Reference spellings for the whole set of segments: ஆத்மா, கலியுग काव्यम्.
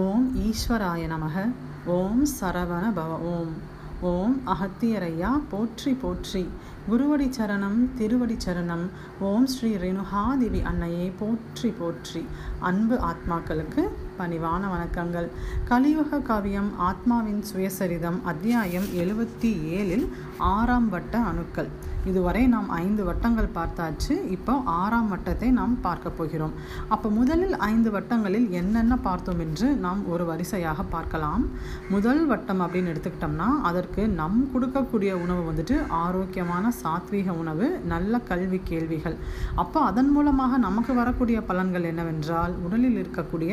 ஓம் ஈஸ்வராய நமக. ஓம் சரவண பவ. ஓம் ஓம் அகத்தியரையா போற்றி போற்றி. குருவடி சரணம், திருவடி சரணம். ஓம் ஸ்ரீ ரேணுகாதேவி அன்னையை போற்றி போற்றி. அன்பு ஆத்மாக்களுக்கு பணிவான வணக்கங்கள். கலியுக காவியம் ஆத்மாவின் சுயசரிதம் அத்தியாயம் 77 6ஆம் வட்ட அணுக்கள். இதுவரை நாம் 5 வட்டங்கள் பார்த்தாச்சு. இப்போ 6ஆம் வட்டத்தை நாம் பார்க்க போகிறோம். அப்போ முதலில் 5 வட்டங்களில் என்னென்ன பார்த்தோம் என்று நாம் ஒரு வரிசையாக பார்க்கலாம். முதல் வட்டம் அப்படின்னு எடுத்துக்கிட்டோம்னா அதற்கு நம் கொடுக்கக்கூடிய உணவு வந்துட்டு ஆரோக்கியமான சாத்வீக உணவு, நல்ல கல்வி கேள்விகள். அப்போ அதன் மூலமாக நமக்கு வரக்கூடிய பலன்கள் என்னவென்றால் உடலில் இருக்கக்கூடிய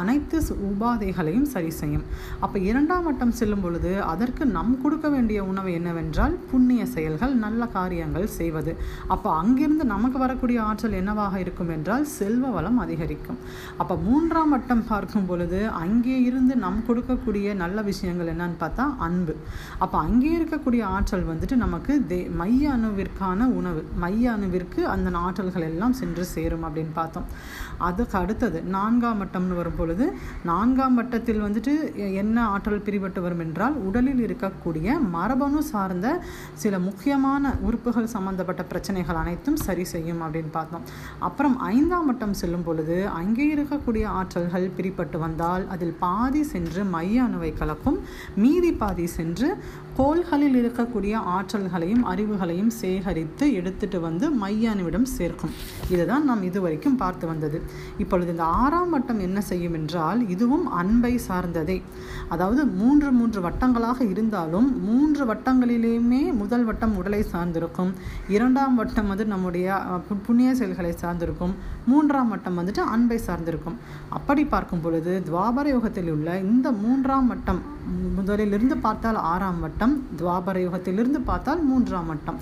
அனைத்து உபாதைகளையும் சரி செய்யும். அப்போ 2ஆம் வட்டம் செல்லும் பொழுது அதற்கு நம் கொடுக்க வேண்டிய உணவு என்னவென்றால் புண்ணிய செயல்கள், நல்ல காரியங்கள் செய்வது. அப்போ அங்கிருந்து நமக்கு வரக்கூடிய ஆற்றல் என்னவாக இருக்கும் என்றால் செல்வ வளம் அதிகரிக்கும். அப்போ 3ஆம் வட்டம் பார்க்கும் பொழுது அங்கே இருந்து நம் கொடுக்கக்கூடிய நல்ல விஷயங்கள் என்னன்னு பார்த்தா அன்பு. அப்போ அங்கே இருக்கக்கூடிய ஆற்றல் வந்துட்டு நமக்கு மைய அணுவிற்கான உணவு, மைய அணுவிற்கு அந்த ஆற்றல்கள் எல்லாம் சென்று சேரும் அப்படின்னு பார்த்தோம். அதுக்கு அடுத்தது 4ஆம் வட்டம்னு வரும் பொழுது 4ஆம் வட்டத்தில் வந்துட்டு என்ன ஆற்றல் பிரிபட்டு வரும் என்றால் உடலில் இருக்கக்கூடிய மரபணு சார்ந்த சில முக்கியமான உறுப்புகள் சம்பந்தப்பட்ட பிரச்சனைகள் அனைத்தும் சரி செய்யும் அப்படின்னு பார்த்தோம். அப்புறம் 5ஆம் வட்டம் செல்லும் பொழுது அங்கே இருக்கக்கூடிய ஆற்றல்கள் பிரிபட்டு வந்தால் அதில் பாதி சென்று மைய அணுவை கலக்கும், மீதி பாதி சென்று கோள்களில் இருக்கக்கூடிய ஆற்றல்களையும் அறிவுகளையும் சேகரித்து எடுத்துட்டு வந்து மைய அணுவிடம் சேர்க்கும். இதுதான் நாம் இதுவரைக்கும் பார்த்து வந்தது. இப்பொழுது இந்த 6ஆம் வட்டம் என்ன செய்யும் என்றால் இதுவும் அன்பை சார்ந்ததே. அதாவது 3 வட்டங்களாக இருந்தாலும் 3 வட்டங்களிலேயுமே முதல் வட்டம் உடலை சார்ந்திருக்கும், 2ஆம் வட்டம் வந்து நம்முடைய புண்ணிய செயல்களை சார்ந்திருக்கும், 3ஆம் வட்டம் வந்துட்டு அன்பை சார்ந்திருக்கும். அப்படி பார்க்கும் பொழுது துவாபர யுகத்தில் உள்ள இந்த 3ஆம் வட்டம், முதலிலிருந்து பார்த்தால் 6ஆம் வட்டம், துவாபர யுகத்திலிருந்து பார்த்தால் 3ஆம் வட்டம்,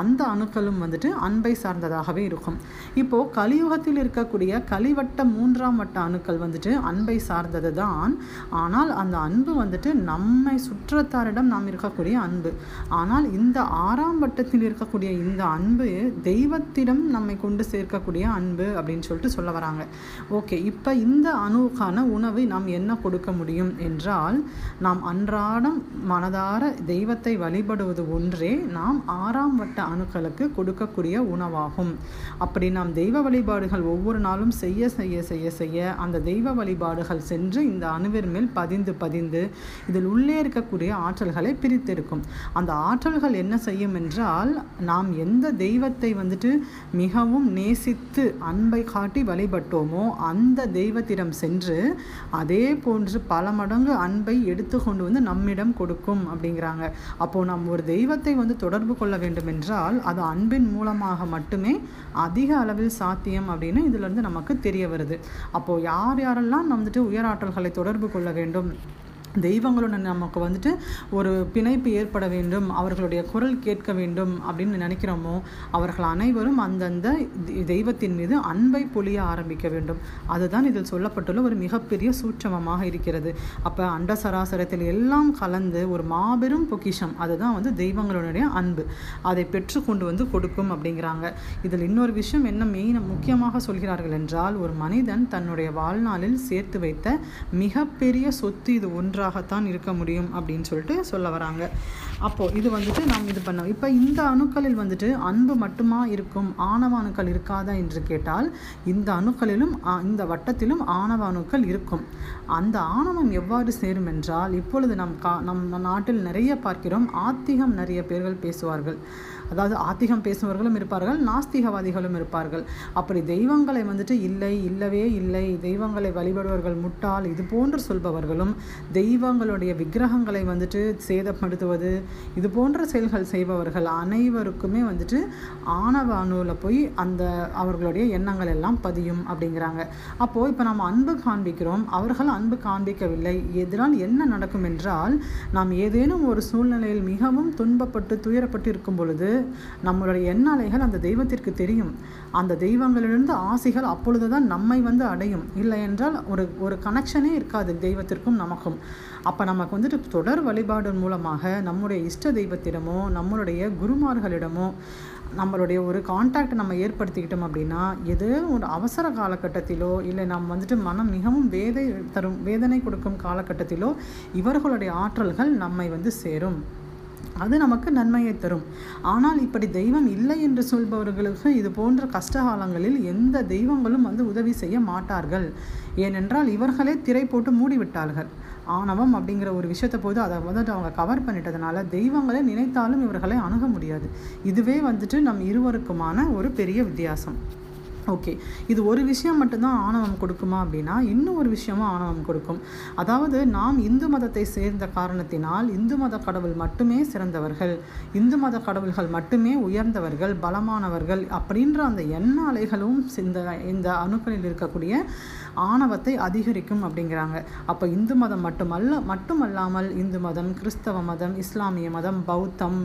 அந்த அணுக்களும் வந்துட்டு அன்பை சார்ந்ததாகவே இருக்கும். இப்போது கலியுகத்தில் இருக்கக்கூடிய கலிவட்ட 3ஆம் வட்ட அணுக்கள் வந்துட்டு அன்பை சார்ந்தது தான். ஆனால் அந்த அன்பு வந்துட்டு நம்மை சுற்றத்தாரிடம் நாம் இருக்கக்கூடிய அன்பு. ஆனால் இந்த 6ஆம் வட்டத்தில் இருக்கக்கூடிய இந்த அன்பு தெய்வத்திடம் நம்மை கொண்டு சேர்க்கக்கூடிய அன்பு அப்படின்னு சொல்லிட்டு சொல்ல வராங்க. ஓகே, இப்போ இந்த அணுவுக்கான உணவை நாம் என்ன கொடுக்க முடியும் என்றால் நாம் அன்றாடம் மனதார தெய்வத்தை வழிபடுவது ஒன்றே நாம் 6ஆம் வட்ட அணுக்களுக்கு கொடுக்கக்கூடிய உணவாகும். அப்படி நாம் தெய்வ வழிபாடுகள் ஒவ்வொரு நாளும் செய்ய செய்ய செய்ய செய்ய அந்த தெய்வ வழிபாடுகள் சென்று இந்த அணுவின் மேல் பதிந்து பதிந்து இதில் உள்ளே இருக்கக்கூடிய ஆற்றல்களை பிரித்திருக்கும். அந்த ஆற்றல்கள் என்ன செய்யும் என்றால் நாம் எந்த தெய்வத்தை வந்துட்டு மிகவும் நேசித்து அன்பை காட்டி வழிபட்டோமோ அந்த தெய்வத்திடம் சென்று அதே போன்று பல மடங்கு அன்பை எடுத்து கொண்டு வந்து நம்மிடம் கொடுக்கும் அப்படிங்கிறாங்க. அப்போது நாம் ஒரு தெய்வத்தை வந்து தொடர்பு கொள்ள வேண்டும் என்றால் அது அன்பின் மூலமாக மட்டுமே அதிக அளவில் சாத்தியம் அப்படின்னு இதிலிருந்து நமக்கு தெரிய வருது. அப்போது யாரெல்லாம் நம்ம வந்துட்டு உயராற்றல்களை தொடர்பு கொள்ள வேண்டும், தெய்வங்களுடன் நமக்கு வந்துட்டு ஒரு பிணைப்பு ஏற்பட வேண்டும், அவர்களுடைய குரல் கேட்க வேண்டும் அப்படின்னு நினைக்கிறோமோ அவர்கள் அனைவரும் அந்தந்த தெய்வத்தின் மீது அன்பை பொழிய ஆரம்பிக்க வேண்டும். அதுதான் இதில் சொல்லப்பட்டுள்ள ஒரு மிகப்பெரிய சூட்சமமாக இருக்கிறது. அப்போ அண்ட சராசரத்தில் எல்லாம் கலந்து ஒரு மாபெரும் பொக்கிஷம், அதுதான் வந்து தெய்வங்களுடைய அன்பு. அதை பெற்று கொண்டு வந்து கொடுக்கும் அப்படிங்கிறாங்க. இதில் இன்னொரு விஷயம் என்ன முக்கியமாக சொல்கிறார்கள் என்றால் ஒரு மனிதன் தன்னுடைய வாழ்நாளில் சேர்த்து வைத்த மிகப்பெரிய சொத்து இது ஒன்று ாகத்தான் இருக்க முடியும் அப்படின்னு சொல்லிட்டு சொல்ல வராங்க. அப்போது இது வந்துட்டு நாம் இது பண்ணோம். இப்போ இந்த அணுக்களில் வந்துட்டு அன்பு மட்டுமா இருக்கும், ஆணவ அணுக்கள் இருக்காதா என்று கேட்டால் இந்த அணுக்களிலும் இந்த வட்டத்திலும் ஆணவ அணுக்கள் இருக்கும். அந்த ஆணவம் எவ்வாறு சேரும் என்றால் இப்பொழுது நம் நாட்டில் நிறைய பார்க்கிறோம், ஆத்திகம் நிறைய பேர்கள் பேசுவார்கள். அதாவது ஆத்திகம் பேசுபவர்களும் இருப்பார்கள், நாஸ்திகவாதிகளும் இருப்பார்கள். அப்படி தெய்வங்களை வந்துட்டு இல்லை, இல்லவே இல்லை, தெய்வங்களை வழிபடுவர்கள் முட்டாள் இது போன்று சொல்பவர்களும், தெய்வங்களுடைய விக்கிரகங்களை வந்துட்டு சேதப்படுத்துவது இது போன்ற செயல்கள் செய்பவர்கள் அனைவருக்குமே வந்துட்டு ஆணவ அணுவில் போய் அந்த அவர்களுடைய எண்ணங்கள் எல்லாம் பதியும் அப்படிங்கிறாங்க. அப்போது இப்போ நாம் அன்பு காண்பிக்கிறோம், அவர்கள் அன்பு காண்பிக்கவில்லை, எதனால் என்ன நடக்கும் என்றால் நாம் ஏதேனும் ஒரு சூழ்நிலையில் மிகவும் துன்பப்பட்டு துயரப்பட்டு இருக்கும் பொழுது நம்மளுடைய எண்ணாலைகள் அந்த தெய்வத்திற்கு தெரியும். அந்த தெய்வங்களிலிருந்து ஆசைகள் அப்பொழுது தான் நம்மை வந்து அடையும். இல்லை என்றால் ஒரு கனெக்ஷனே இருக்காது தெய்வத்திற்கும் நமக்கும். அப்போ நமக்கு வந்துட்டு தொடர் வழிபாடு மூலமாக நம்முடைய இஷ்ட தெய்வத்திடமோ நம்மளுடைய குருமார்களிடமோ நம்மளுடைய ஒரு கான்டாக்ட் நம்ம ஏற்படுத்திக்கிட்டோம் அப்படின்னா, எது ஒரு அவசர காலகட்டத்திலோ இல்லை நாம் வந்துட்டு மனம் மிகவும் வேதனை கொடுக்கும் காலகட்டத்திலோ இவர்களுடைய ஆற்றல்கள் நம்மை வந்து சேரும், அது நமக்கு நன்மையை தரும். ஆனால் இப்படி தெய்வம் இல்லை என்று சொல்பவர்களுக்கு இது போன்ற கஷ்டகாலங்களில் எந்த தெய்வங்களும் வந்து உதவி செய்ய மாட்டார்கள். ஏனென்றால் இவர்களே திரை போட்டு மூடிவிட்டார்கள். ஆணவம் அப்படிங்கிற ஒரு விஷயத்தை போது அதை வந்துட்டு அவங்க கவர் பண்ணிட்டதுனால தெய்வங்களை நினைத்தாலும் இவர்களை அணுக முடியாது. இதுவே வந்துட்டு நம் இருவருக்குமான ஒரு பெரிய வித்தியாசம். ஓகே, இது ஒரு விஷயம் மட்டும்தான் ஆணவம் கொடுக்குமா அப்படின்னா, இன்னும் ஒரு விஷயமும் ஆணவம் கொடுக்கும். அதாவது நாம் இந்து மதத்தை சேர்ந்த காரணத்தினால் இந்து மத கடவுள் மட்டுமே சிறந்தவர்கள், இந்து மத கடவுள்கள் மட்டுமே உயர்ந்தவர்கள், பலமானவர்கள் அப்படின்ற அந்த எண்ண அலைகளும் இந்த அணுக்களில் இருக்கக்கூடிய ஆணவத்தை அதிகரிக்கும் அப்படிங்கிறாங்க. அப்போ இந்து மதம் மட்டுமல்லாமல் இந்து மதம், கிறிஸ்தவ மதம், இஸ்லாமிய மதம், பௌத்தம்,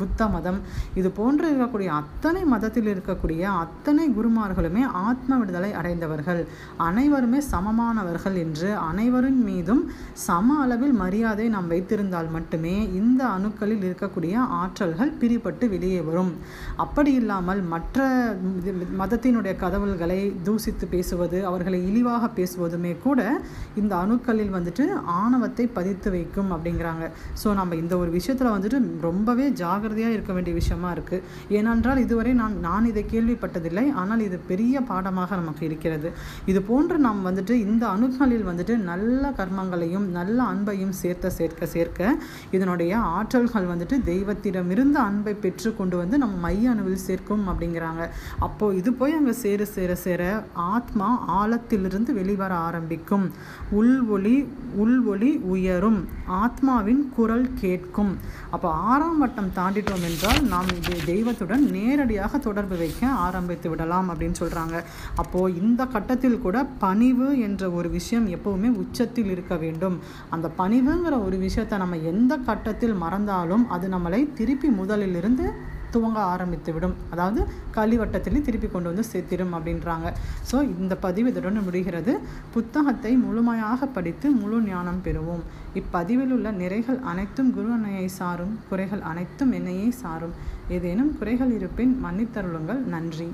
புத்த மதம், இது போன்று இருக்கக்கூடிய அத்தனை மதத்தில் இருக்கக்கூடிய அத்தனை குருமார்கள் ஆத்ம விடுதலை அடைந்தவர்கள், அனைவருமே சமமானவர்கள் என்று அனைவரின் மீதும் சம அளவில் மரியாதை நாம் வைத்திருந்தால் மட்டுமே இந்த அணுக்களில் இருக்கக்கூடிய ஆற்றல்கள் பிரிபட்டு வெளியே வரும். அப்படி இல்லாமல் மற்ற மதத்தினுடைய கடவுள்களை தூசித்து பேசுவது, அவர்களை இழிவாக பேசுவதுமே கூட இந்த அணுக்களில் வந்துட்டு ஆணவத்தை பதித்து வைக்கும் அப்படிங்கிறாங்க. ஸோ நம்ம இந்த ஒரு விஷயத்தில் வந்துட்டு ரொம்பவே ஜாகிரதையாக இருக்க வேண்டிய விஷயமா இருக்கு. ஏனென்றால் இதுவரை நான் இதை கேள்விப்பட்டதில்லை, ஆனால் இது பெரிய பாடமாக நமக்கு இருக்கிறது. இது போன்று நாம் வந்துட்டு இந்த அணுக்களில் வந்துட்டு நல்ல கர்மங்களையும் நல்ல அன்பையும் சேர்க்க இதனுடைய ஆற்றல்கள் வந்துட்டு தெய்வத்திடமிருந்து அன்பை பெற்று கொண்டு வந்து நம்ம மைய அணுவில் சேர்க்கும் அப்படிங்கிறாங்க. அப்போ இது போய் அங்கே சேர ஆத்மா ஆழத்திலிருந்து வெளிவர ஆரம்பிக்கும். உள் ஒளி உயரும், ஆத்மாவின் குரல் கேட்கும். அப்போ 6ஆம் வட்டம் தாண்டிட்டோம் என்றால் நாம் தெய்வத்துடன் நேரடியாக தொடர்பு வைக்க ஆரம்பித்து விடலாம் அப்படின்னு சொல்றாங்க. அப்போ இந்த கட்டத்தில் கூட பணிவு என்ற ஒரு விஷயம் எப்பவுமே உச்சத்தில் இருக்க வேண்டும். அந்த பணிவுங்கிற ஒரு விஷயத்தை நம்ம எந்த கட்டத்தில் மறந்தாலும் அது நம்மளை திருப்பி முதலிலிருந்து துவங்க ஆரம்பித்து விடும். அதாவது கலிவட்டத்திலையும் திருப்பி கொண்டு வந்து சேர்த்திடும் அப்படின்றாங்க. ஸோ இந்த பதிவு இதனுடன் முடிகிறது. புத்தகத்தை முழுமையாக படித்து முழு ஞானம் பெறுவோம். இப்பதிவில் உள்ள நிறைகள் அனைத்தும் குரு அன்னையை சாரும், குறைகள் அனைத்தும் என்னையே சாரும். ஏதேனும் குறைகள் இருப்பின் மன்னித்தருளுங்கள். நன்றி.